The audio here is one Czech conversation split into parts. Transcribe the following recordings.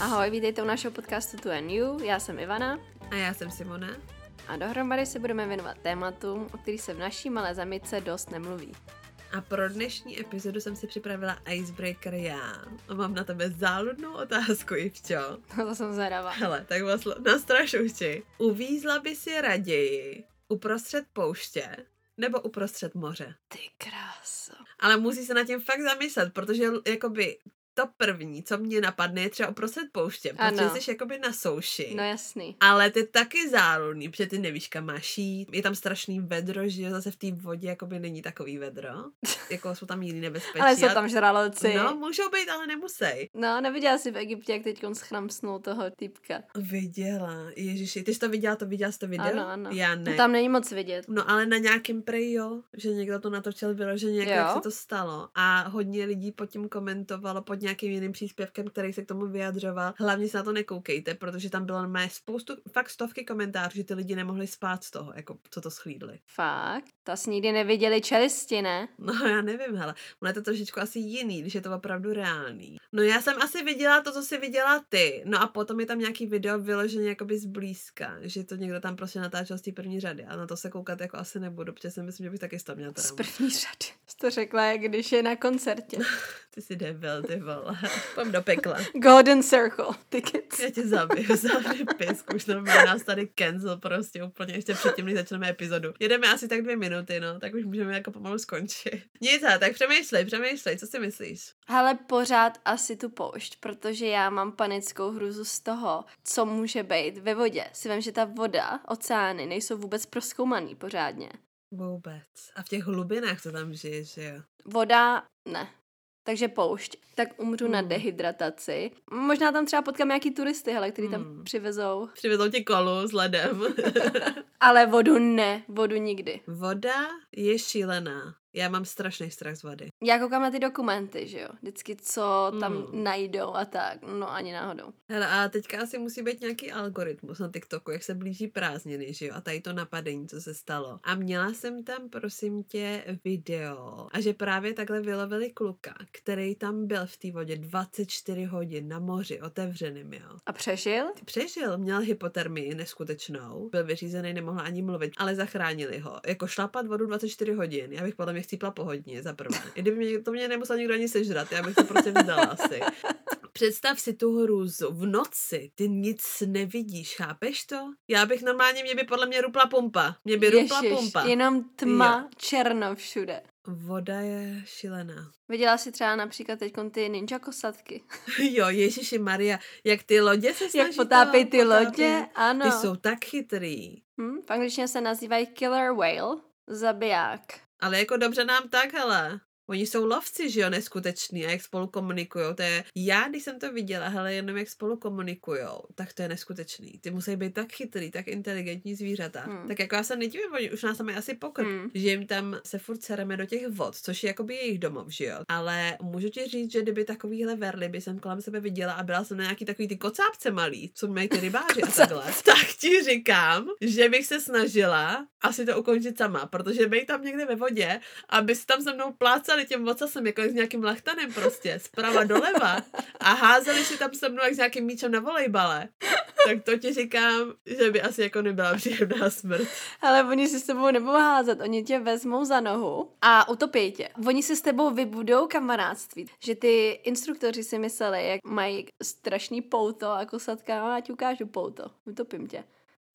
Ahoj, vítejte u našeho podcastu 2 New, já jsem Ivana. A já jsem Simona. A dohromady se budeme věnovat tématům, o kterých se v naší malé zemice dost nemluví. A pro dnešní epizodu jsem si připravila icebreaker já. A mám na tebe záludnou otázku, Ivčo. To jsem zvedavá. Hele, tak vás nastrašuji ti. Uvízla by si raději uprostřed pouště nebo uprostřed moře? Ty kráso. Ale musí se nad tím fakt zamyslet, protože jakoby to první, co mě napadne, je třeba uprostřed pouště, protože jsi jakoby na souši. No jasný. Ale ty taky záludný, protože ty nevíš, kam máš jít. Je tam strašný vedro, že zase v té vodě jakoby není takový vedro. Jako jsou tam jiný nebezpečí. Ale jsou tam žraloci. No, můžou být, ale nemusej. No, neviděla jsi v Egyptě, jak teď schramsnul toho typka. Viděla, ježiši. Ty jsi to viděla? Ano. Já ne. No, tam není moc vidět. No, ale na nějakém prejo, že někdo to natočil, bylo, že nějak se to stalo. A hodně lidí pod tím komentovalo, pod nějakým jiným příspěvkem, který se k tomu vyjadřoval. Hlavně se na to nekoukejte, protože tam bylo mé spoustu, fakt stovky komentářů, že ty lidi nemohli spát z toho, jako co to schlídli. Fakt? To asi nikdy neviděli čelisti, ne? No já nevím, hele. Ono je to trošičku asi jiný, když je to opravdu reálný. No já jsem asi viděla to, co jsi viděla ty. No a potom je tam nějaký video vyložené jakoby zblízka, že to někdo tam prostě natáčel z té první řady. A na to se koukat jako asi nebudu, protože si myslím, že bych taky tam měla trauma. Z první řady. Jsi to řekla, když je na koncertě. Ty jsi debil, ty vole. Pojď do pekla. Golden Circle tickets. Já tě zabiju, pysku, už normálně nás tady cancel prostě úplně ještě předtím, než začneme epizodu. Jedeme asi tak 2 minuty, no, tak už můžeme jako pomalu skončit. Nic, tak přemýšlej, co si myslíš? Hele, pořád asi tu poušť, protože já mám panickou hruzu z toho, co může být ve vodě. Si vem, že ta voda, oceány nejsou vůbec prozkoumaný pořádně. Vůbec. A v těch hlubinách to tam žije, že jo? Voda, ne. Takže poušť. Tak umřu na dehydrataci. Možná tam třeba potkám nějaký turisty, hele, který tam přivezou. Přivezou ti kolu s ledem. Ale vodu ne, vodu nikdy. Voda je šílená. Já mám strašný strach z vody. Já koukám na ty dokumenty, že jo? Vždycky, co tam najdou a tak. No ani náhodou. Hele, a teďka asi musí být nějaký algoritmus na TikToku, jak se blíží prázdniny, že jo? A tady to napadení, co se stalo. A měla jsem tam, prosím tě, video. A že právě takhle vylovili kluka, který tam byl v té vodě 24 hodin na moři, otevřeným, jo? A přežil? Přežil. Měl hypotermii neskutečnou. Byl vyřízený, nemohla ani mluvit, ale zachránili ho. Jako šlapat vodu 24 hodin. Já bych podle mě chcípla pohodně, za prvé. I kdyby mě, to mě nemusel nikdo ani sežrat, já bych to prostě vzdala asi. Představ si tu hrůzu. V noci ty nic nevidíš, chápeš to? Já bych normálně, mě by podle mě rupla pumpa. Jenom tma, jo. Černo všude. Voda je šílená. Viděla jsi třeba například teďkon ty ninja kosatky. Jo, ježiši Maria, jak ty lodě se snaží. Jak potápí ty lodě, ano. Ty jsou tak chytrý. V angličtině se nazývají killer whale, zabiják. Ale jako dobře nám tak, hele. Oni jsou lovci, že jo, neskuteční a jak spolu komunikujou, to je, já když jsem to viděla, hele, jenom jak spolu komunikujou, tak to je neskutečný. Ty musí být tak chytrý, tak inteligentní zvířata. Tak jako já se nedivím, oni už nás tam je asi pokrp, že jim tam se furt sereme do těch vod, což je jakoby jejich domov, že jo. Ale můžu ti říct, že kdyby takovýhle verly by jsem kolem sebe viděla a byla jsem na nějaký takový ty kocápce malý, co mají ty rybáři a takhle, tak ti říkám, že bych se snažila asi to ukončit sama, protože bych tam někde ve vodě, aby se tam se mnou plácala těm vocasem, jako s nějakým lachtanem prostě, zprava doleva a házeli si tam se mnou jak s nějakým míčem na volejbale. Tak to ti říkám, že by asi jako nebyla příjemná smrt. Ale oni si s tebou nebudou házet, oni tě vezmou za nohu a utopí tě. Oni si s tebou vybudou kamarádství. Že ty instruktoři si mysleli, jak mají strašný pouto a kosatka, já ti ukážu pouto, utopím tě.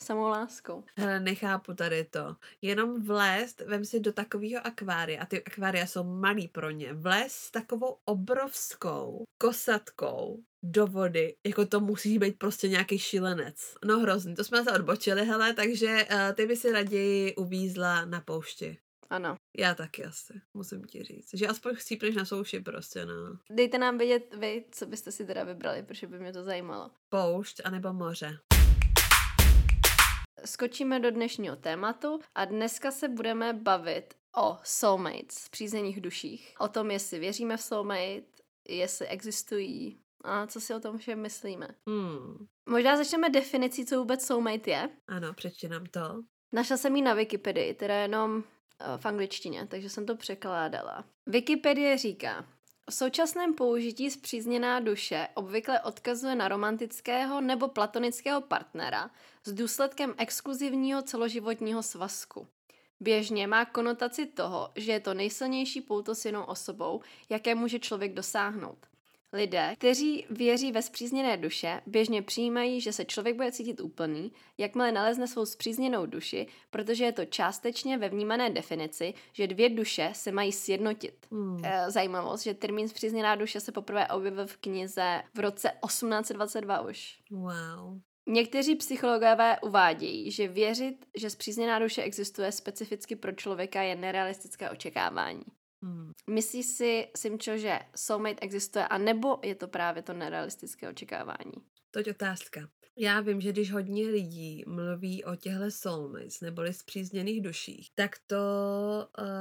Samou láskou. Hele, nechápu tady to. Jenom vlézt, vem si do takového akvária, a ty akvária jsou malý pro ně, vlézt s takovou obrovskou kosatkou do vody, jako to musí být prostě nějaký šílenec. No hrozný, to jsme se odbočili, hele, takže ty by si raději uvízla na poušti. Ano. Já taky asi, musím ti říct. Že aspoň chcípneš na souši prostě, no. Dejte nám vědět vy, co byste si teda vybrali, protože by mě to zajímalo. Poušť anebo moře. Skočíme do dnešního tématu a dneska se budeme bavit o soulmates, spřízených duších. O tom, jestli věříme v soulmate, jestli existují a co si o tom všem myslíme. Možná začneme definicí, co vůbec soulmate je. Ano, přečti nám to. Našla jsem ji na Wikipedii, teda jenom v angličtině, takže jsem to překládala. Wikipedie říká: V současném použití spřízněná duše obvykle odkazuje na romantického nebo platonického partnera s důsledkem exkluzivního celoživotního svazku. Běžně má konotaci toho, že je to nejsilnější pouto s jinou osobou, jaké může člověk dosáhnout. Lidé, kteří věří ve spřízněné duše, běžně přijímají, že se člověk bude cítit úplný, jakmile nalezne svou spřízněnou duši, protože je to částečně ve vnímané definici, že dvě duše se mají sjednotit. Zajímavost, že termín spřízněná duše se poprvé objevil v knize v roce 1822 už. Wow. Někteří psychologové uvádějí, že věřit, že spřízněná duše existuje specificky pro člověka, je nerealistické očekávání. Myslíš si, Simčo, že soulmate existuje, anebo je to právě to nerealistické očekávání? To je otázka. Já vím, že když hodně lidí mluví o těchto soulmates, neboli spřízněných duších, tak to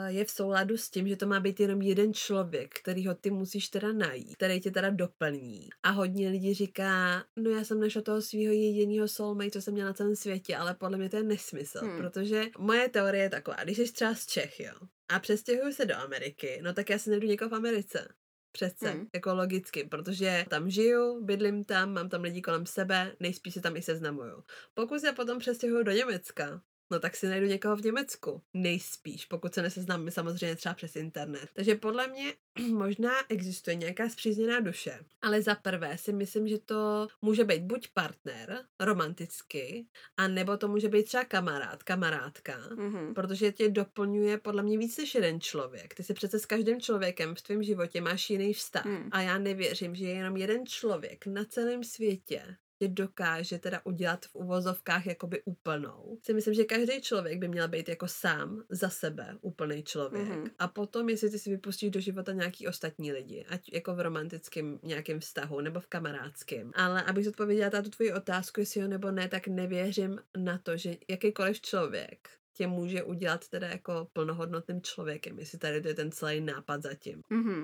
je v souladu s tím, že to má být jenom jeden člověk, kterýho ty musíš teda najít, který tě teda doplní. A hodně lidí říká, no já jsem našla toho svého jediného soulmate, co jsem měla na celém světě, ale podle mě to je nesmysl, protože moje teorie je taková, když jsi třeba z Čech, jo, a přestěhuju se do Ameriky, no tak já si najdu někoho v Americe. Přece, jako logicky, protože tam žiju, bydlím tam, mám tam lidi kolem sebe, nejspíš se tam i seznamuju. Pokud se potom přestěhuju do Německa, no tak si najdu někoho v Německu. Nejspíš, pokud se neseznám, samozřejmě třeba přes internet. Takže podle mě možná existuje nějaká spřízněná duše. Ale za prvé si myslím, že to může být buď partner, romanticky, anebo to může být třeba kamarád, kamarádka, protože tě doplňuje podle mě víc než jeden člověk. Ty si přece s každým člověkem v tvém životě máš jiný vztah. A já nevěřím, že je jenom jeden člověk na celém světě dokáže teda udělat v uvozovkách jakoby úplnou. Si myslím, že každý člověk by měl být jako sám za sebe úplný člověk. A potom, jestli ty si vypustíš do života nějaký ostatní lidi, ať jako v romantickém nějakém vztahu nebo v kamarádském. Ale abych odpověděla na tu tvoji otázku, jestli jo nebo ne, tak nevěřím na to, že jakýkoliv člověk tě může udělat teda jako plnohodnotným člověkem, jestli tady to je ten celý nápad zatím.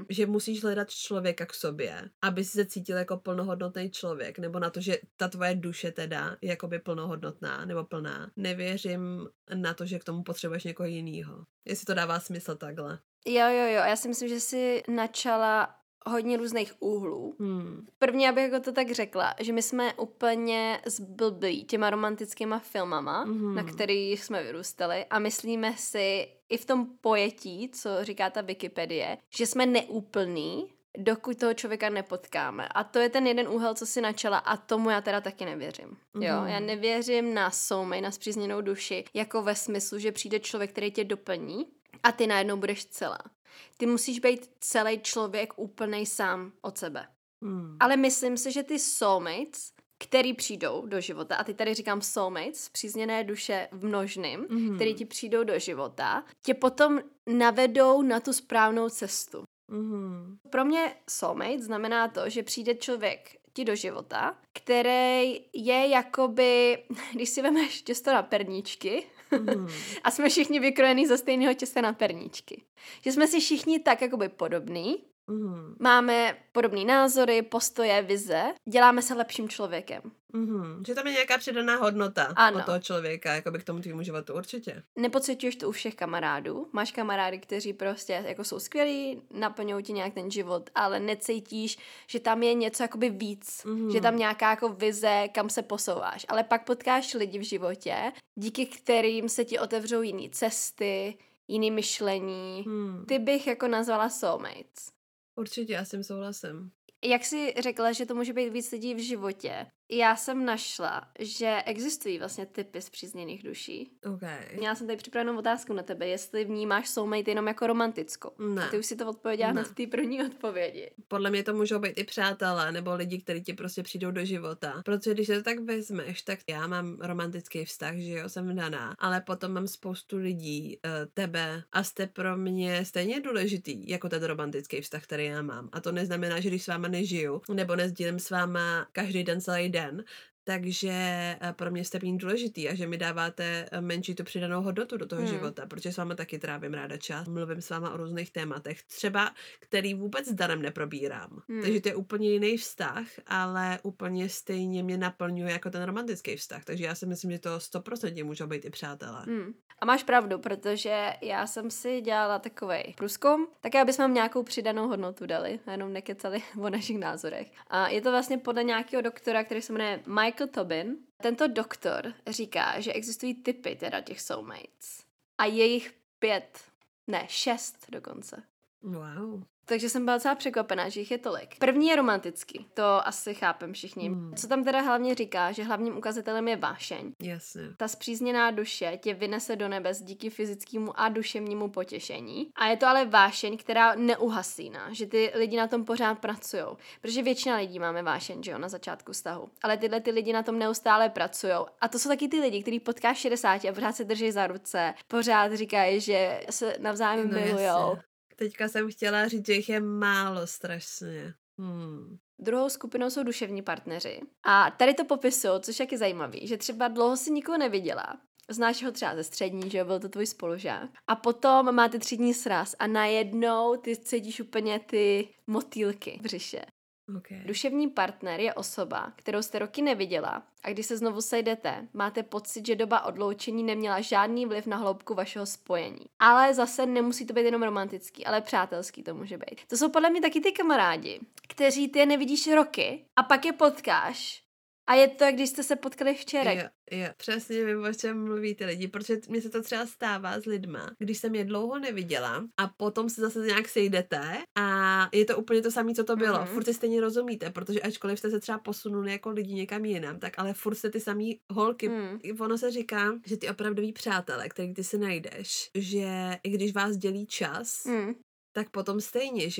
Že musíš hledat člověka k sobě, aby si se cítil jako plnohodnotný člověk, nebo na to, že ta tvoje duše teda je jakoby plnohodnotná nebo plná. Nevěřím na to, že k tomu potřebuješ někoho jinýho. Jestli to dává smysl takhle. Jo, já si myslím, že jsi načala hodně různých úhlů. První, abych jako to tak řekla, že my jsme úplně zblblí těma romantickýma filmama, na kterých jsme vyrůstali a myslíme si i v tom pojetí, co říká ta Wikipedie, že jsme neúplní, dokud toho člověka nepotkáme. A to je ten jeden úhel, co si načala a tomu já teda taky nevěřím. Jo, já nevěřím na soulmate, na spřízněnou duši, jako ve smyslu, že přijde člověk, který tě doplní a ty najednou budeš celá. Ty musíš být celý člověk úplnej sám od sebe. Ale myslím si, že ty soulmates, který přijdou do života, a ty tady říkám soulmates, spřízněné duše v množným, který ti přijdou do života, tě potom navedou na tu správnou cestu. Pro mě soulmate znamená to, že přijde člověk ti do života, který je jakoby, když si vemeš těsto na perníčky, a jsme všichni vykrojený ze stejného těsta na perníčky. Že jsme si všichni tak jakoby podobný, máme podobné názory, postoje, vize, děláme se lepším člověkem. Že tam je nějaká přidaná hodnota od toho člověka, jakoby k tomu tvýmu životu, určitě. Nepocituješ to u všech kamarádů. Máš kamarády, kteří prostě jako jsou skvělí, naplňují ti nějak ten život, ale necítíš, že tam je něco jakoby víc, že tam nějaká jako vize, kam se posouváš. Ale pak potkáš lidi v životě, díky kterým se ti otevřou jiné cesty, jiné myšlení. Ty bych jako nazvala soulmates. Určitě, já s tím souhlasím. Jak jsi řekla, že to může být víc lidí v životě, já jsem našla, že existují vlastně typy spřízněných duší. Okay. Měla jsem tady připravenou otázku na tebe, jestli vnímáš soulmate jenom jako romantickou. Ne. Ty už si to odpověděla hned v té první odpovědi. Podle mě to můžou být i přátelé nebo lidi, kteří ti prostě přijdou do života. Protože když se to tak vezmeš, tak já mám romantický vztah, že jo, jsem vdaná, ale potom mám spoustu lidí, tebe a jste pro mě stejně důležitý jako ten romantický vztah, který já mám. A to neznamená, že když s váma nežiju nebo nesdílím s váma každý den celý den, Takže pro mě jste pěkně důležitý a že mi dáváte menší tu přidanou hodnotu do toho života, protože s váma taky trávím ráda čas. Mluvím s váma o různých tématech, třeba který vůbec s Danem neprobírám. Takže to je úplně jiný vztah, ale úplně stejně mě naplňuje jako ten romantický vztah. Takže já si myslím, že to 100% můžou být i přátelé. A máš pravdu, protože já jsem si dělala takovej průzkum, také abychom vám nějakou přidanou hodnotu dali, a jenom nekecali o našich názorech. A je to vlastně podle nějakého doktora, který se jmenuje Mike. Tobin. Tento doktor říká, že existují typy teda těch soulmates. A je jich 5, ne 6 dokonce. Wow. Takže jsem byla docela překvapená, že jich je tolik. První je romantický, to asi chápem všichni. Co tam teda hlavně říká, že hlavním ukazatelem je vášeň. Jasně. Ta spřízněná duše tě vynese do nebes díky fyzickému a duševnímu potěšení. A je to ale vášeň, která neuhasíná, že ty lidi na tom pořád pracujou. Protože většina lidí máme vášeň, že jo, na začátku vztahu. Ale tyhle ty lidi na tom neustále pracujou. A to jsou taky ty lidi, kteří potká 60 a pořád se drží za ruce, pořád říkají, že se navzájem milujou. Teďka jsem chtěla říct, že jich je málo strašně. Druhou skupinou jsou duševní partneři. A tady to popisují, což je zajímavý, že třeba dlouho si nikoho neviděla. Znáš ho třeba ze střední, že byl to tvůj spolužák. A potom máte 3 dní sraz a najednou ty cítíš úplně ty motýlky v břiše. Okay. Duševní partner je osoba, kterou jste roky neviděla a když se znovu sejdete, máte pocit, že doba odloučení neměla žádný vliv na hloubku vašeho spojení. Ale zase nemusí to být jenom romantický, ale přátelský to může být. To jsou podle mě taky ty kamarádi, kteří ty je nevidíš roky a pak je potkáš. A je to, jak když jste se potkali včera. Jo, přesně vím, o čem mluvíte lidi, protože mě se to třeba stává s lidma, když jsem je dlouho neviděla a potom se zase nějak sejdete a je to úplně to samé, co to bylo. Furt se stejně rozumíte, protože ačkoliv jste se třeba posunuli jako lidi někam jinam, tak ale furt jste ty samý holky. Ono se říká, že ty opravdoví přátelé, který ty si najdeš, že i když vás dělí čas, tak potom stejně,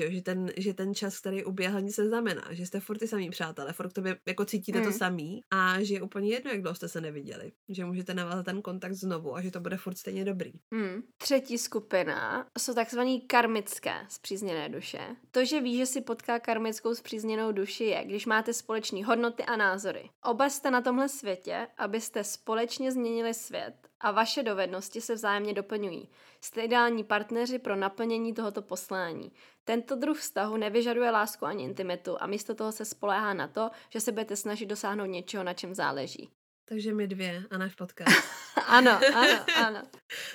že ten čas, který uběhl, nic neznamená, že jste furt ty samý přátelé, furt k tobě jako cítíte to samý a že je úplně jedno, jak dlouho jste se neviděli, že můžete navázat ten kontakt znovu a že to bude furt stejně dobrý. Třetí skupina jsou takzvaný karmické spřízněné duše. To, že víš, že si potká karmickou spřízněnou duši, je, když máte společné hodnoty a názory. Oba jste na tomhle světě, abyste společně změnili svět a vaše dovednosti se vzájemně doplňují. Jste ideální partneři pro naplnění tohoto poslání. Tento druh vztahu nevyžaduje lásku ani intimitu a místo toho se spoléhá na to, že se budete snažit dosáhnout něčeho, na čem záleží. Takže my dvě a náš podcast. Ano.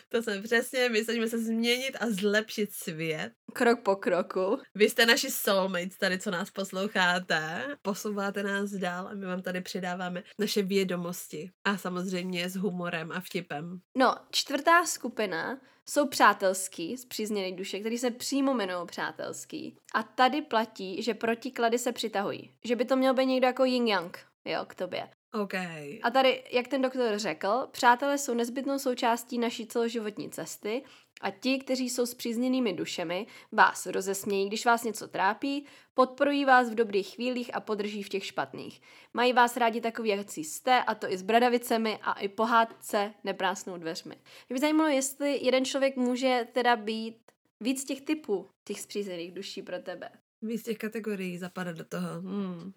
To jsme přesně, my snažíme se změnit a zlepšit svět. Krok po kroku. Vy jste naši soulmates tady, co nás posloucháte. Posouváte nás dál a my vám tady přidáváme naše vědomosti. A samozřejmě s humorem a vtipem. No, čtvrtá skupina jsou přátelský, spřízněný duše, který se přímo jmenují přátelský. A tady platí, že protiklady se přitahují. Že by to mělo být někdo jako yin-yang, jo, k tobě. Okay. A tady, jak ten doktor řekl, přátelé jsou nezbytnou součástí naší celoživotní cesty a ti, kteří jsou spřízněnými dušemi, vás rozesmějí, když vás něco trápí, podporují vás v dobrých chvílích a podrží v těch špatných. Mají vás rádi takový, jak jste, a to i s bradavicemi a i pohádce neprásnou dveřmi. Mě by zajímalo, jestli jeden člověk může teda být víc těch typů, těch spřízněných duší pro tebe. Víc těch kategorií zapadá do toho.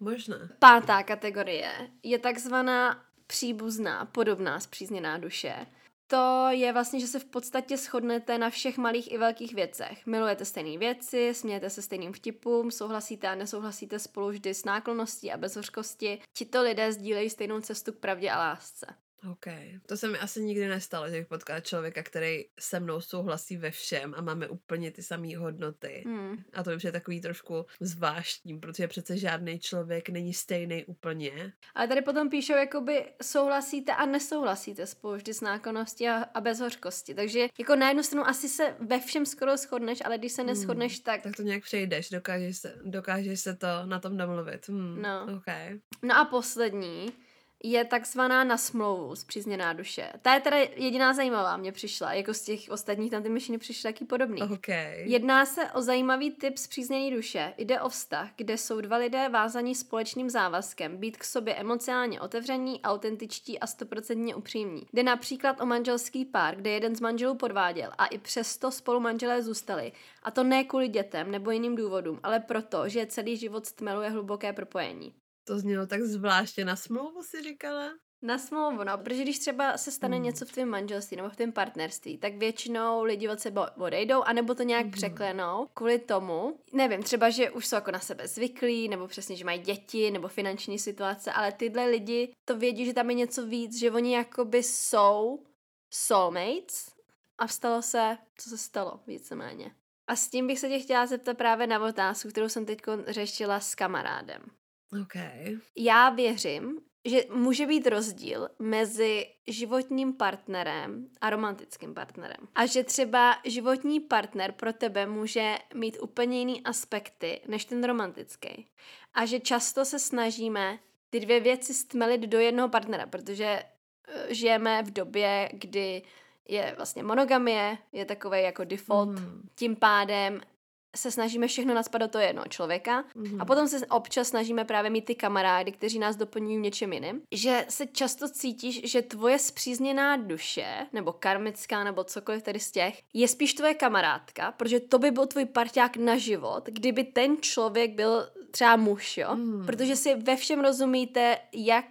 Možná. Pátá kategorie je takzvaná příbuzná, podobná spřízněná duše. To je vlastně, že se v podstatě shodnete na všech malých i velkých věcech. Milujete stejné věci, smějete se stejným vtipům, souhlasíte a nesouhlasíte spolu vždy s náklonností a bez hořkosti. Tito lidé sdílejí stejnou cestu k pravdě a lásce. OK. To se mi asi nikdy nestalo, že bych potkala člověka, který se mnou souhlasí ve všem a máme úplně ty samé hodnoty. A to je takový trošku zvláštní, protože přece žádný člověk není stejný úplně. Ale tady potom píšou, jakoby souhlasíte a nesouhlasíte spolu vždy s nákonností a bez hořkosti. Takže jako na jednu stranu asi se ve všem skoro shodneš, ale když se neshodneš, tak to nějak přejdeš, dokážeš se to na tom domluvit. No. Okay. No a poslední je takzvaná na smlouvu spřízněná duše. Ta je teda jediná zajímavá, mě přišla. Jako z těch ostatních tam ty myšleny přišly taky podobný. Okay. Jedná se o zajímavý typ spřízněné duše. Jde o vztah, kde jsou dva lidé vázaní společným závazkem být k sobě emocionálně otevření, autentičtí a 100% upřímní. Jde například o manželský pár, kde jeden z manželů podváděl a i přesto spolu manželé zůstali. A to ne kvůli dětem nebo jiným důvodům, ale proto, že celý život stmeluje hluboké propojení. To znělo tak zvláště. Na smlouvu si říkala? Na smlouvu, no, protože když třeba se stane něco v tvém manželství nebo v tvém partnerství, tak většinou lidi od sebe odejdou, anebo to nějak překlenou kvůli tomu, nevím, třeba, že už jsou jako na sebe zvyklí, nebo přesně, že mají děti, nebo finanční situace, ale tyhle lidi to vědí, že tam je něco víc, že oni jakoby jsou soulmates a stalo se, co se stalo víceméně. A s tím bych se tě chtěla zeptat právě na otázku, kterou jsem teď řešila s kamarádem. Okay. Já věřím, že může být rozdíl mezi životním partnerem a romantickým partnerem. A že třeba životní partner pro tebe může mít úplně jiný aspekty než ten romantický. A že často se snažíme ty dvě věci stmelit do jednoho partnera, protože žijeme v době, kdy je vlastně monogamie, je takovej jako default, tím pádem se snažíme všechno nacpat do toho jednoho člověka a potom se občas snažíme právě mít ty kamarády, kteří nás doplňují v něčem jiným, že se často cítíš, že tvoje spřízněná duše, nebo karmická, nebo cokoliv tady z těch, je spíš tvoje kamarádka, protože to by byl tvůj parťák na život, kdyby ten člověk byl třeba muž, jo? Protože si ve všem rozumíte, jak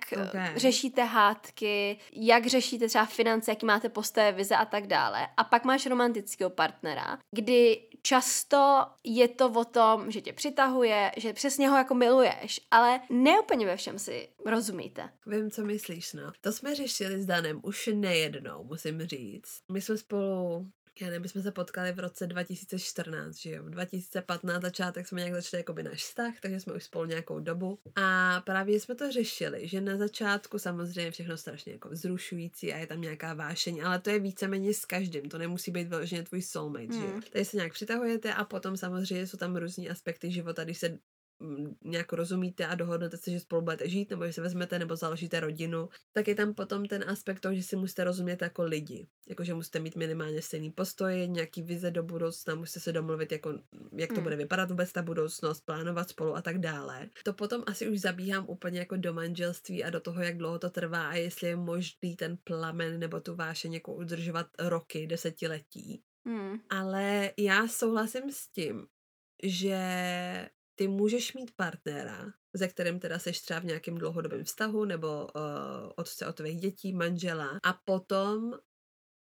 řešíte hádky, jak řešíte třeba finance, jaký máte postoje, vize a tak dále. A pak máš romantického partnera, kdy často je to o tom, že tě přitahuje, že přesně ho jako miluješ, ale ne úplně ve všem si rozumíte. Vím, co myslíš, no. To jsme řešili s Danem už nejednou, musím říct. My jsme spolu... my jsme se potkali v roce 2014, že jo, 2015 začátek jsme nějak začali jakoby náš vztah, takže jsme už spolu nějakou dobu a právě jsme to řešili, že na začátku samozřejmě všechno strašně jako vzrušující a je tam nějaká vášeň, ale to je víceméně s každým, to nemusí být vyloženě tvůj soulmate, že jo, tady se nějak přitahujete a potom samozřejmě jsou tam různý aspekty života, když se nějak rozumíte a dohodnete se, že spolu budete žít, nebo že se vezmete, nebo založíte rodinu, tak je tam potom ten aspekt toho, že si musíte rozumět jako lidi. Jakože musíte mít minimálně stejný postoj, nějaký vize do budoucna, musíte se domluvit, jako, jak to bude vypadat vůbec ta budoucnost, plánovat spolu a tak dále. To potom asi už zabíhám úplně jako do manželství a do toho, jak dlouho to trvá a jestli je možný ten plamen nebo tu vášeň jako udržovat roky, desetiletí. Ale já souhlasím s tím, že ty můžeš mít partnera, ze kterým teda seš třeba v nějakém dlouhodobém vztahu nebo otce od tvých dětí, manžela a potom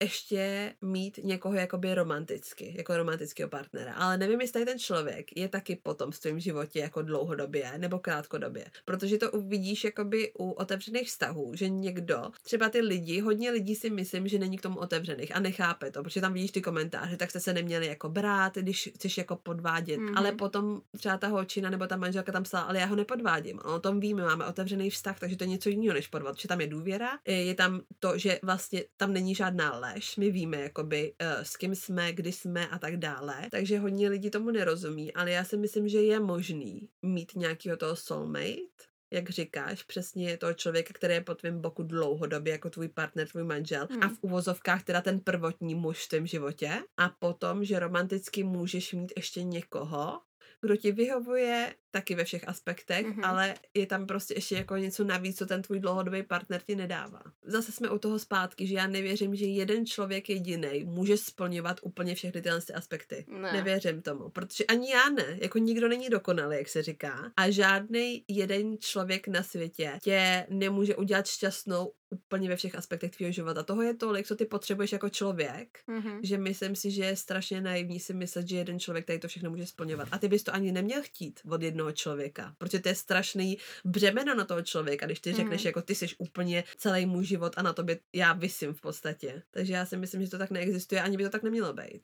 ještě mít někoho jakoby romanticky, jako romantického partnera. Ale nevím, jestli ten člověk je taky potom v tvém životě jako dlouhodobě nebo krátkodobě. Protože to uvidíš jakoby u otevřených vztahů, že někdo, třeba ty lidi, hodně lidí si myslím, že není k tomu otevřených a nechápe to, protože tam vidíš ty komentáře, tak jste se neměli jako brát, když chceš jako podvádět. Ale potom třeba ta holčina nebo ta manželka tam psala, ale já ho nepodvádím. O tom víme, máme otevřený vztah, takže to je něco jiného než podvod, že tam je důvěra, je tam to, že vlastně tam není žádná lež, my víme, jakoby, s kým jsme, kdy jsme a tak dále, takže hodně lidí tomu nerozumí, ale já si myslím, že je možný mít nějakýho toho soulmate, jak říkáš, přesně toho člověka, který je po tvém boku dlouhodobě, jako tvůj partner, tvůj manžel a v uvozovkách teda ten prvotní muž v tvém životě a potom, že romanticky můžeš mít ještě někoho, kdo ti vyhovuje taky ve všech aspektech, ale je tam prostě ještě jako něco navíc, co ten tvůj dlouhodobý partner ti nedává. Zase jsme u toho zpátky, že já nevěřím, že jeden člověk jedinej může splňovat úplně všechny tyhle aspekty. Ne. Nevěřím tomu, protože ani já ne, jako nikdo není dokonalý, jak se říká, a žádný jeden člověk na světě tě nemůže udělat šťastnou úplně ve všech aspektech tvýho života. Toho je tolik, co ty potřebuješ jako člověk, že myslím si, že je strašně naivní si myslet, že jeden člověk tady to všechno může splňovat. A ty bys to ani neměl chtít od jednoho člověka, protože to je strašný břemeno na toho člověka, když ty řekneš, jako ty jsi úplně celý můj život a na tobě já visím v podstatě. Takže já si myslím, že to tak neexistuje, ani by to tak nemělo být.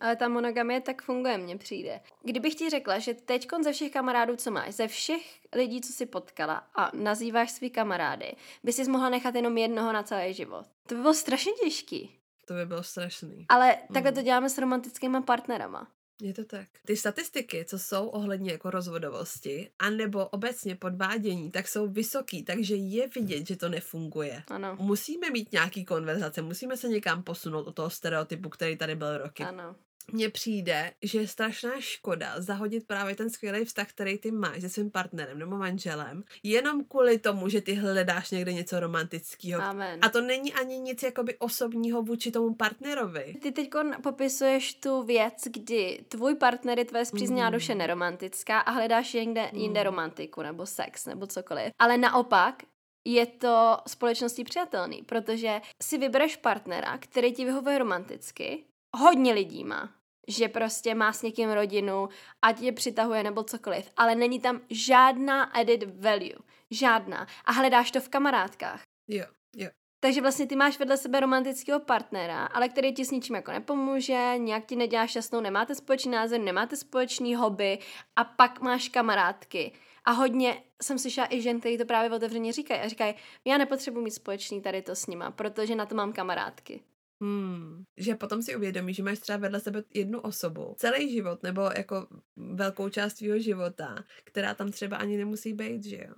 Ale ta monogamie tak funguje, mně přijde. Kdybych ti řekla, že teďkon ze všech kamarádů, co máš, ze všech lidí, co jsi potkala a nazýváš svý kamarády, by jsi mohla nechat jenom jednoho na celý život. To by bylo strašně těžký. To by bylo strašný. Ale takhle to děláme s romantickýma partnerama. Je to tak. Ty statistiky, co jsou ohledně jako rozvodovosti anebo obecně podvádění, tak jsou vysoký, takže je vidět, že to nefunguje. Ano. Musíme mít nějaký konverzace, musíme se někam posunout od toho stereotypu, který tady byl roky. Ano. mně přijde, že je strašná škoda zahodit právě ten skvělý vztah, který ty máš se svým partnerem nebo manželem, jenom kvůli tomu, že ty hledáš někde něco romantického. Amen. A to není ani nic jakoby osobního vůči tomu partnerovi. Ty teďkon popisuješ tu věc, kdy tvůj partner je tvoje zpřízněná duše neromantická a hledáš jinde romantiku nebo sex nebo cokoliv. Ale naopak je to společností přijatelný, protože si vybereš partnera, který ti vyhovuje romanticky. Hodně lidí má, že prostě má s někým rodinu, ať je přitahuje nebo cokoliv, ale není tam žádná added value, žádná. A hledáš to v kamarádkách. Jo. Takže vlastně ty máš vedle sebe romantického partnera, ale který ti s ničím jako nepomůže, nějak ti nedělá šťastnou, nemáte společný názor, nemáte společný hobby a pak máš kamarádky. A hodně jsem slyšela i žen, který to právě otevřeně říkají a říkají, já nepotřebuji mít společný tady to s nima, protože na to mám kamarádky. Že potom si uvědomíš, že máš třeba vedle sebe jednu osobu, celý život nebo jako velkou část tvýho života, která tam třeba ani nemusí být, že jo?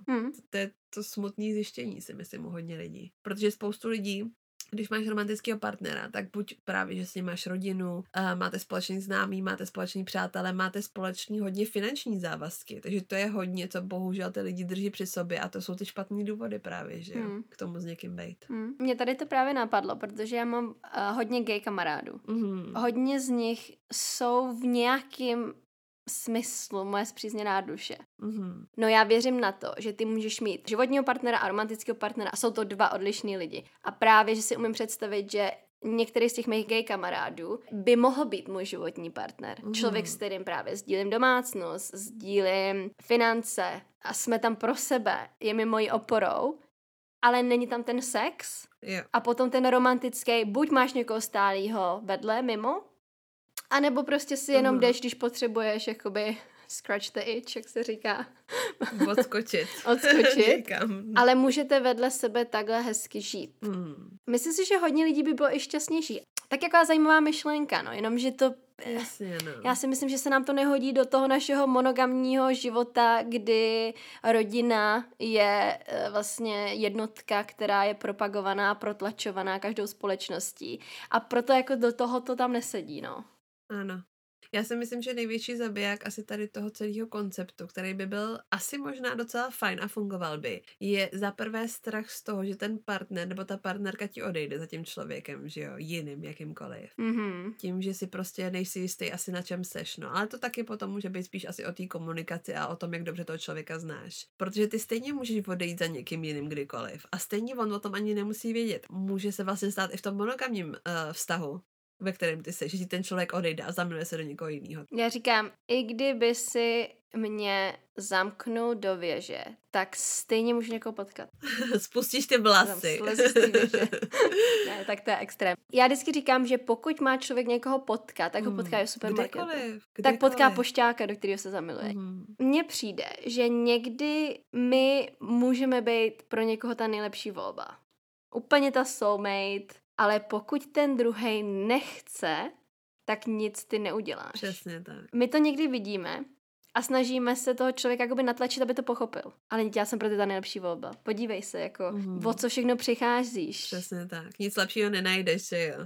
To je to smutné zjištění, si myslím, u hodně lidí. Protože spoustu lidí, když máš romantického partnera, tak buď právě, že s ním máš rodinu, máte společný známý, máte společný přátelé, máte společný hodně finanční závazky, takže to je hodně, co bohužel ty lidi drží při sobě a to jsou ty špatný důvody právě, že k tomu s někým bejt. Mně tady to právě napadlo, protože já mám hodně gay kamarádů. Hodně z nich jsou v nějakým smyslu moje spřízněná duše. No já věřím na to, že ty můžeš mít životního partnera a romantického partnera a jsou to dva odlišní lidi. A právě, že si umím představit, že některý z těch mých gay kamarádů by mohl být můj životní partner. Člověk, s kterým právě sdílím domácnost, sdílím finance a jsme tam pro sebe, je mi mojí oporou, ale není tam ten sex. A potom ten romantický, buď máš někoho stálýho vedle, mimo, a nebo prostě si jenom jdeš, když potřebuješ jakoby scratch the itch, jak se říká. Odskočit. Ale můžete vedle sebe takhle hezky žít. Myslím si, že hodně lidí by bylo i šťastnější. Tak jaká zajímavá myšlenka, no, jenomže to... Jasně, no. Já si myslím, že se nám to nehodí do toho našeho monogamního života, kdy rodina je vlastně jednotka, která je propagovaná, protlačovaná každou společností. A proto jako do toho to tam nesedí, no. Ano. Já si myslím, že největší zabiják asi tady toho celého konceptu, který by byl asi možná docela fajn a fungoval by, je za prvé strach z toho, že ten partner nebo ta partnerka ti odejde za tím člověkem, že jo, jiným jakýmkoliv. Tím, že si prostě nejsi jistý asi na čem seš, no. Ale to taky potom může být spíš asi o té komunikaci a o tom, jak dobře toho člověka znáš. Protože ty stejně můžeš odejít za někým jiným kdykoliv a stejně on o tom ani nemusí vědět. Může se vlastně stát i v tom monogamním vztahu, ve kterém ty seš, že ti ten člověk odejde a zamiluje se do někoho jiného. Já říkám, i kdyby si mě zamknul do věže, tak stejně můžu někoho potkat. Spustíš ty vlasy. Ne, tak to je extrém. Já vždycky říkám, že pokud má člověk někoho potkat, tak ho potká v supermarketu. Kdekoliv. Tak potká pošťáka, do kterého se zamiluje. Mně přijde, že někdy my můžeme být pro někoho ta nejlepší volba. Úplně ta soulmate. Ale pokud ten druhej nechce, tak nic ty neuděláš. Přesně tak. My to někdy vidíme a snažíme se toho člověka jakoby natlačit, aby to pochopil. Ale já jsem pro ty ta nejlepší volba. Podívej se, jako, o co všechno přicházíš. Přesně tak. Nic lepšího nenajdeš, že jo.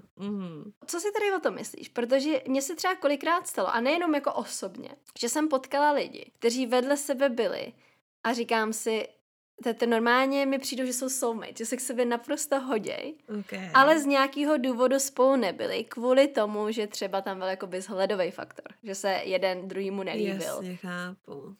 Co si tady o tom myslíš? Protože mně se třeba kolikrát stalo, a nejenom jako osobně, že jsem potkala lidi, kteří vedle sebe byli a říkám si, to normálně mi přijde, že jsou soulmate, že se k sobě naprosto hoděj, ale z nějakého důvodu spolu nebyli, kvůli tomu, že třeba tam byl jakoby zhledovej faktor, že se jeden druhýmu nelíbil. Jasně, chápu.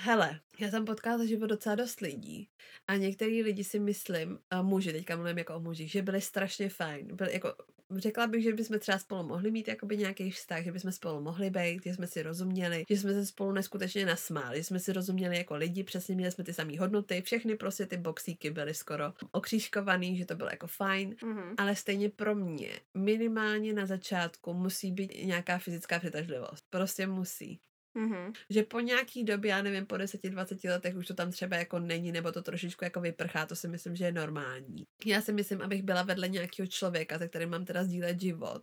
Hele, já jsem potkala za život docela dost lidí a některý lidi si myslím, muži, teďka mluvím jako o mužích, že byli strašně fajn, byli jako... Řekla bych, že bychom třeba spolu mohli mít jakoby nějaký vztah, že bychom spolu mohli být, že jsme si rozuměli, že jsme se spolu neskutečně nasmáli, že jsme si rozuměli jako lidi, přesně měli jsme ty samé hodnoty, všechny prostě ty boxíky byly skoro okřížkovaný, že to bylo jako fajn, ale stejně pro mě minimálně na začátku musí být nějaká fyzická přitažlivost, prostě musí. Že po nějaký době, já nevím, po 10-20 letech už to tam třeba jako není, nebo to trošičku jako vyprchá, to si myslím, že je normální. Já si myslím, abych byla vedle nějakého člověka, se kterým mám teda sdílet život,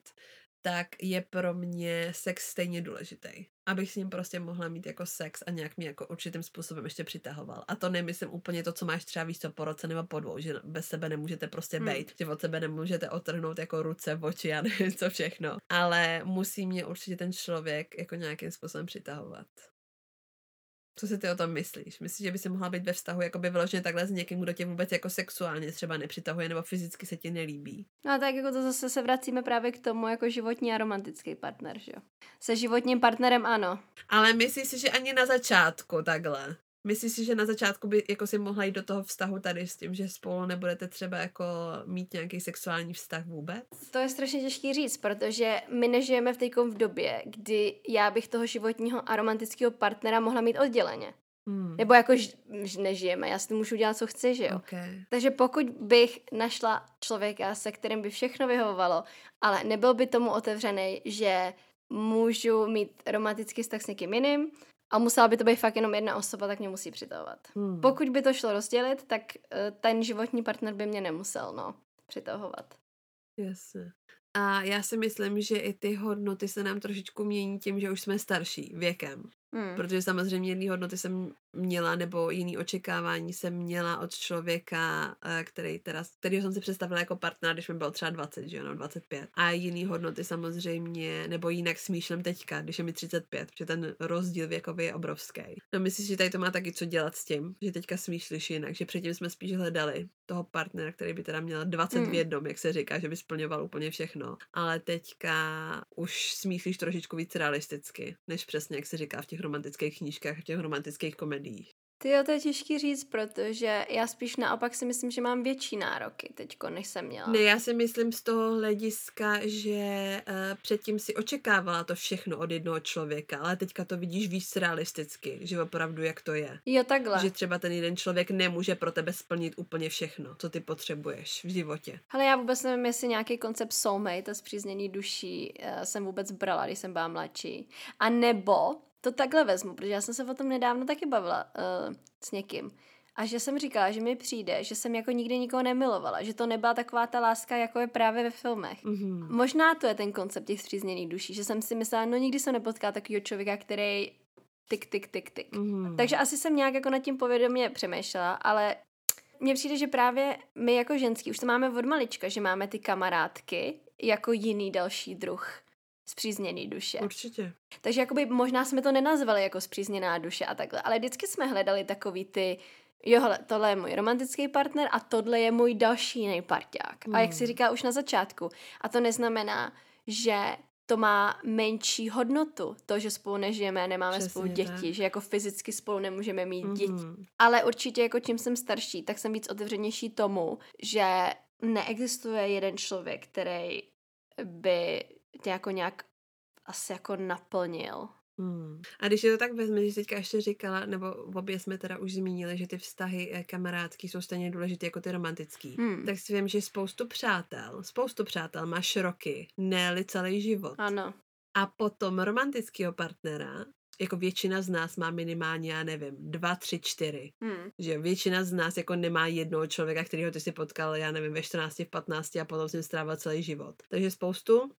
tak je pro mě sex stejně důležitý. Abych s ním prostě mohla mít jako sex a nějak mě jako určitým způsobem ještě přitahoval. A to nemyslím úplně to, co máš třeba víš co, po roce nebo po dvou, že bez sebe nemůžete prostě bejt, že od sebe nemůžete otrhnout jako ruce, oči a nevím co všechno. Ale musí mě určitě ten člověk jako nějakým způsobem přitahovat. Co si ty o tom myslíš? Myslíš, že by si mohla být ve vztahu jakoby vyloženě takhle s někým, kdo tě vůbec jako sexuálně třeba nepřitahuje nebo fyzicky se ti nelíbí? No tak jako to zase se vracíme právě k tomu jako životní a romantický partner, že jo? Se životním partnerem ano. Ale myslíš si, že ani na začátku takhle? Myslíš si, že na začátku by jako si mohla jít do toho vztahu tady s tím, že spolu nebudete třeba jako mít nějaký sexuální vztah vůbec? To je strašně těžký říct, protože my nežijeme v době, kdy já bych toho životního a romantického partnera mohla mít odděleně. Nebo jako nežijeme, já si to můžu dělat, co chci, že jo. Okay. Takže pokud bych našla člověka, se kterým by všechno vyhovovalo, ale nebyl by tomu otevřený, že můžu mít romantický vztah s někým jiným, a musela by to být fakt jenom jedna osoba, tak mě musí přitahovat. Pokud by to šlo rozdělit, tak ten životní partner by mě nemusel, no, přitahovat. Jasně. A já si myslím, že i ty hodnoty se nám trošičku mění tím, že už jsme starší věkem. Protože samozřejmě jiné hodnoty jsem měla, nebo jiné očekávání jsem měla od člověka, kterýho jsem si představila jako partnera, když mi bylo třeba 20, že jo, no 25. A jiné hodnoty samozřejmě, nebo jinak smýšlím teďka, když je mi 35, protože ten rozdíl věkový je obrovský. No myslím, že tady to má taky co dělat s tím, že teďka smýšlíš jinak, že předtím jsme spíš hledali toho partnera, který by teda měl 20 v jednom, jak se říká, že by splňoval úplně všechno. Ale teďka už smýšlíš trošičku víc realisticky, než přesně, jak se říká v těch romantických knížkách, v těch romantických komediích. Tyjo, to je těžký říct, protože já spíš naopak si myslím, že mám větší nároky teďko, než jsem měla. Ne, já si myslím z toho hlediska, že předtím si očekávala to všechno od jednoho člověka, ale teďka to vidíš víc realisticky, že opravdu jak to je. Jo, takhle. Že třeba ten jeden člověk nemůže pro tebe splnit úplně všechno, co ty potřebuješ v životě. Hele, já vůbec nevím, jestli nějaký koncept soulmate, spříznění duší, jsem vůbec brala, když jsem byla mladší. A nebo to takhle vezmu, protože já jsem se o tom nedávno taky bavila s někým. A že jsem říkala, že mi přijde, že jsem jako nikdy nikoho nemilovala, že to nebyla taková ta láska, jako je právě ve filmech. Mm-hmm. Možná to je ten koncept těch spřízněných duší, že jsem si myslela, no nikdy jsem nepotkala takovýho člověka, který tik. Mm-hmm. Takže asi jsem nějak jako nad tím povědomě přemýšlela, ale mně přijde, že právě my jako ženský, už to máme od malička, že máme ty kamarádky jako jiný další druh spřízněný duše. Určitě. Takže jakoby možná jsme to nenazvali jako spřízněná duše a takhle, ale vždycky jsme hledali takový ty, jo, tohle je můj romantický partner a tohle je můj další nejparťák. A jak si říká už na začátku, a to neznamená, že to má menší hodnotu, to, že spolu nežijeme, nemáme přesně spolu děti, tak, že jako fyzicky spolu nemůžeme mít děti. Ale určitě jako čím jsem starší, tak jsem víc otevřenější tomu, že neexistuje jeden člověk, který by tě jako nějak asi jako naplnil. A když je to tak vezme, že teďka ještě říkala, nebo obě jsme teda už zmínili, že ty vztahy kamarádský jsou stejně důležité jako ty romantický, tak si vím, že spoustu přátel máš roky, ne-li celý život. Ano. A potom romantického partnera jako většina z nás má minimálně, já nevím, 2, 3, 4. Že většina z nás jako nemá jednoho člověka, kterýho ty si potkal, já nevím, ve 14, v 15 a potom s ním strávil celý život. Takže spoustu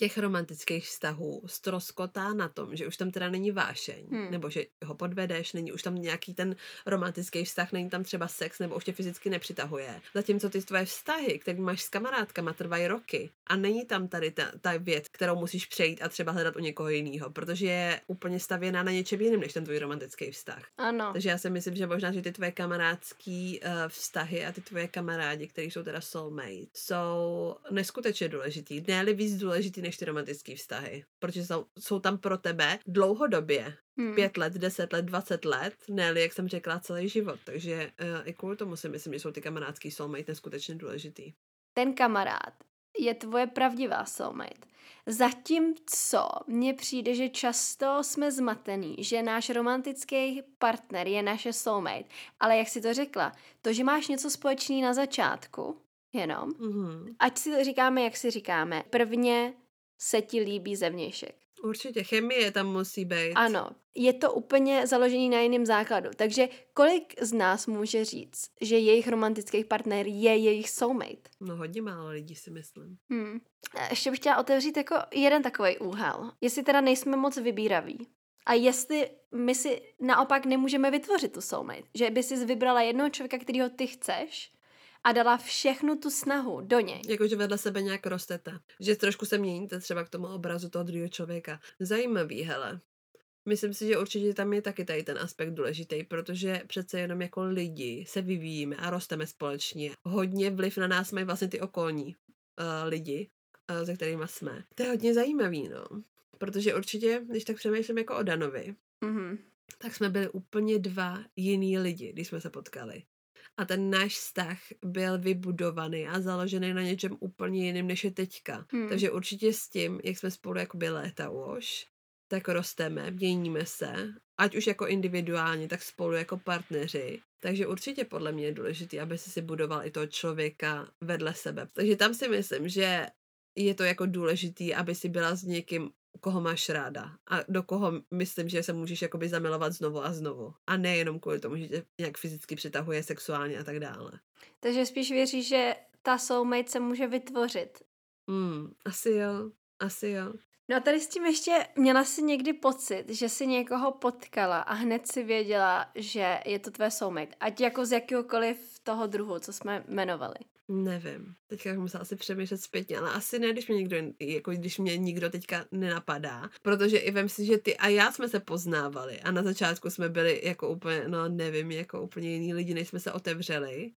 těch romantických vztahů ztroskotá na tom, že už tam teda není vášeň, nebo že ho podvedeš, není už tam nějaký ten romantický vztah, není tam třeba sex, nebo už tě fyzicky nepřitahuje. Zatímco ty tvoje vztahy, které máš s kamarádkama, trvají roky a není tam tady ta věc, kterou musíš přejít a třeba hledat u někoho jiného, protože je úplně stavěná na něčem jiném, než ten tvůj romantický vztah. Ano. Takže já si myslím, že možná, že ty tvoje kamarádský vztahy a ty tvoje kamarádi, kteří jsou teda soulmate, jsou neskutečně důležitý, ne-li víc důležitý než ty romantické vztahy, protože jsou tam pro tebe dlouhodobě, 5 let, 10 let, 20 let, ne-li, jak jsem řekla, celý život, takže i kvůli tomu si myslím, že jsou ty kamarádský soulmate neskutečně důležitý. Ten kamarád je tvoje pravdivá soulmate. Zatímco mně přijde, že často jsme zmatený, že náš romantický partner je naše soulmate, ale jak jsi to řekla, to, že máš něco společný na začátku, jenom, ať si to říkáme, jak si říkáme, prvně se ti líbí zevnějšek. Určitě, chemie tam musí být. Ano, je to úplně založený na jiném základu. Takže kolik z nás může říct, že jejich romantický partner je jejich soulmate? No hodně málo lidí si myslím. Ještě bych chtěla otevřít jako jeden takovej úhel. Jestli teda nejsme moc vybíraví. A jestli my si naopak nemůžeme vytvořit tu soulmate. Že by si vybrala jednoho člověka, kterýho ty chceš, a dala všechnu tu snahu do něj. Jakože vedle sebe nějak rostete. Že trošku se měníte třeba k tomu obrazu toho druhého člověka. Zajímavý, hele. Myslím si, že určitě tam je taky tady ten aspekt důležitý, protože přece jenom jako lidi se vyvíjíme a rosteme společně. Hodně vliv na nás mají vlastně ty okolní lidi, se kterými jsme. To je hodně zajímavý, no. Protože určitě, když tak přemýšlím jako o Danovi, tak jsme byli úplně dva jiný lidi, když jsme se potkali. A ten náš vztah byl vybudovaný a založený na něčem úplně jiným, než je teďka. Takže určitě s tím, jak jsme spolu jakoby léta už, tak rosteme, měníme se, ať už jako individuálně, tak spolu jako partneři. Takže určitě podle mě je důležité, aby si budoval i toho člověka vedle sebe. Takže tam si myslím, že je to jako důležité, aby si byla s někým, koho máš ráda a do koho myslím, že se můžeš jakoby zamilovat znovu a znovu. A nejenom kvůli tomu, že tě nějak fyzicky přitahuje, sexuálně a tak dále. Takže spíš věříš, že ta soulmate se může vytvořit? Asi jo. No a tady s tím ještě měla jsi někdy pocit, že jsi někoho potkala a hned si věděla, že je to tvé soulmate. Ať jako z jakýhokoliv toho druhu, co jsme jmenovali. Nevím, teďka bych musela asi přemýšlet zpětně, ale asi ne, když mě nikdo teďka nenapadá, protože i vem si, že ty a já jsme se poznávali a na začátku jsme byli jako úplně, úplně jiný lidi, než jsme se otevřeli,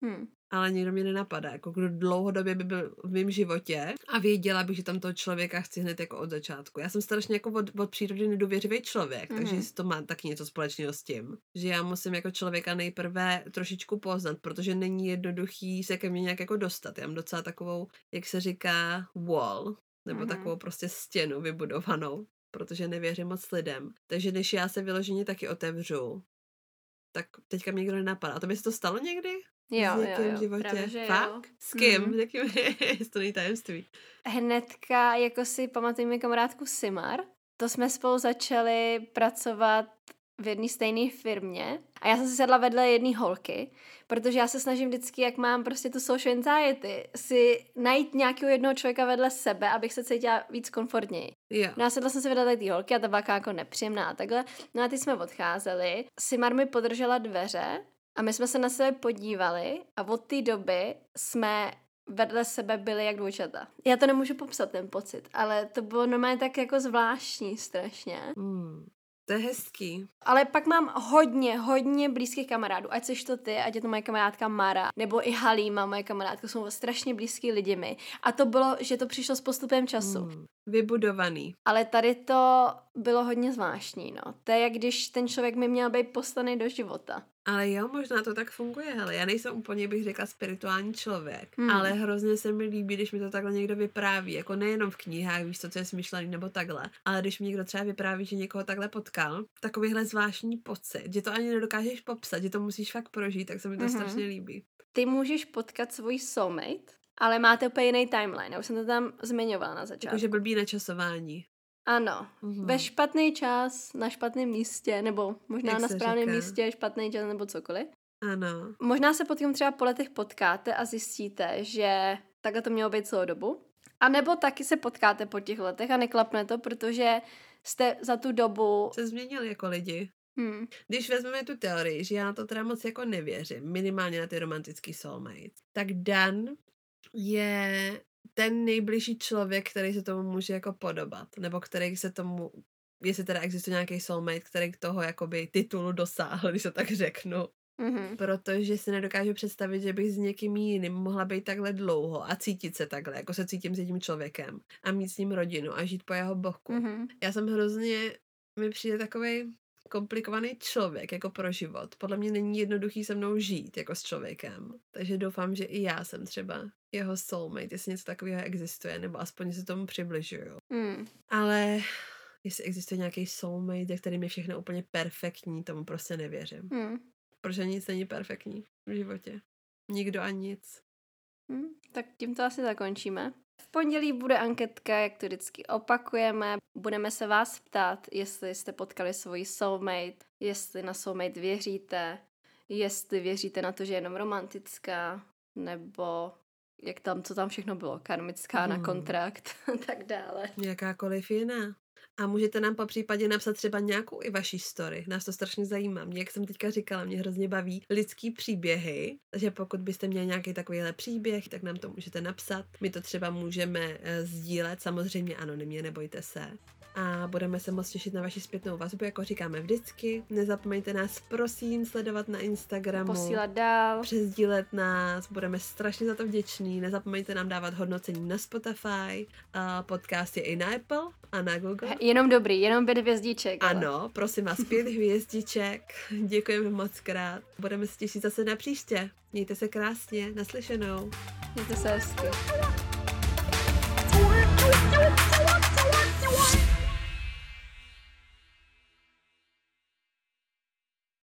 ale nikdo mě nenapadá, jako kdo dlouhodobě by byl v mém životě a věděla bych, že tam toho člověka chci hned jako od začátku. Já jsem strašně jako od přírody nedůvěřivý člověk, takže to má taky něco společného s tím, že já musím jako člověka nejprve trošičku poznat, protože není jednoduchý se ke mně nějak jako dostat. Já mám docela takovou, jak se říká, wall, nebo takovou prostě stěnu vybudovanou, protože nevěřím moc lidem. Takže než já se vyloženě taky otevřu, tak teďka mě nikdo nenapadá. A to by se to stalo někdy? Jo, v životě? Pravdě, fakt? Jo. S kým? S jakým to není tajemství? Hnedka, jako si pamatujeme kamarádku Simar, to jsme spolu začali pracovat v jedné stejné firmě a já jsem si sedla vedle jedné holky, protože já se snažím vždycky, jak mám prostě tu social anxiety, si najít nějakého jednoho člověka vedle sebe, abych se cítila víc komfortněji. Yeah. No a sedla jsem se vedle té holky a ta byla jako nepříjemná a takhle. No a ty jsme odcházeli, Simar mi podržela dveře a my jsme se na sebe podívali a od té doby jsme vedle sebe byli jak dvojčata. Já to nemůžu popsat ten pocit, ale to bylo normálně tak jako zvláštní strašně. To je hezký. Ale pak mám hodně blízkých kamarádů. Ať seš to ty, ať je to moje kamarádka Mara, nebo i Halí, moje kamarádka, jsou strašně blízký lidi mi. A to bylo, že to přišlo s postupem času. Vybudovaný. Ale tady to bylo hodně zvláštní, no. To je jak když ten člověk mi měl být postaný do života. Ale jo, možná to tak funguje, hele. Já nejsem úplně, bych řekla, spirituální člověk, ale hrozně se mi líbí, když mi to takhle někdo vypráví, jako nejenom v knihách, víš to, co je smyšlený nebo takhle, ale když mi někdo třeba vypráví, že někoho takhle potkal, takovýhle zvláštní pocit, že to ani nedokážeš popsat, že to musíš fakt prožít, tak se mi to strašně líbí. Ty můžeš potkat svůj soulmate, ale máte úplně jiný timeline, já už jsem to tam zmiňovala na začátku. Takže blbý načasování. Ano, ve špatný čas, na špatném místě, nebo možná na správném místě, špatný čas, nebo cokoliv. Ano. Možná se potom třeba po letech potkáte a zjistíte, že takhle to mělo být celou dobu. A nebo taky se potkáte po těch letech a neklapne to, protože jste za tu dobu se změnili jako lidi. Když vezmeme tu teorii, že já na to teda moc jako nevěřím, minimálně na ty romantický soulmates, tak Dan je ten nejbližší člověk, který se tomu může jako podobat, nebo který se tomu, jestli teda existuje nějaký soulmate, který toho jakoby titulu dosáhl, když to tak řeknu. Protože si nedokážu představit, že bych s někým jiným mohla být takhle dlouho a cítit se takhle, jako se cítím s tím člověkem a mít s ním rodinu a žít po jeho boku. Já jsem hrozně, mi přijde takovej komplikovaný člověk jako pro život. Podle mě není jednoduchý se mnou žít jako s člověkem. Takže doufám, že i já jsem třeba jeho soulmate, jestli něco takového existuje, nebo aspoň se tomu přibližuju. Ale jestli existuje nějaký soulmate, který mi všechno úplně perfektní, tomu prostě nevěřím. Protože nic není perfektní v životě. Nikdo a nic. Tak tím to asi zakončíme. V pondělí bude anketka, jak to vždycky opakujeme. Budeme se vás ptát, jestli jste potkali svoji soulmate, jestli na soulmate věříte, jestli věříte na to, že je jenom romantická, nebo jak tam, co tam všechno bylo, karmická na kontrakt a tak dále. Jakákoliv jiná. A můžete nám po případě napsat třeba nějakou i vaší story. Nás to strašně zajímá. Mě, jak jsem teďka říkala, mě hrozně baví lidský příběhy, takže pokud byste měli nějaký takovýhle příběh, tak nám to můžete napsat. My to třeba můžeme sdílet, samozřejmě anonymně, nebojte se. A budeme se moc těšit na vaši zpětnou vazbu, jako říkáme vždycky. Nezapomeňte nás prosím sledovat na Instagramu. Posílat dál. Přesdílet nás, budeme strašně za to vděční. Nezapomeňte nám dávat hodnocení na Spotify. Podcast je i na Apple a na Google. Jenom dobrý, jenom 5 hvězdiček. Ano, ale. Prosím vás, 5 hvězdiček. Děkujeme moc krát. Budeme se těšit zase na příště. Mějte se krásně, naslyšenou. Mějte se hezky.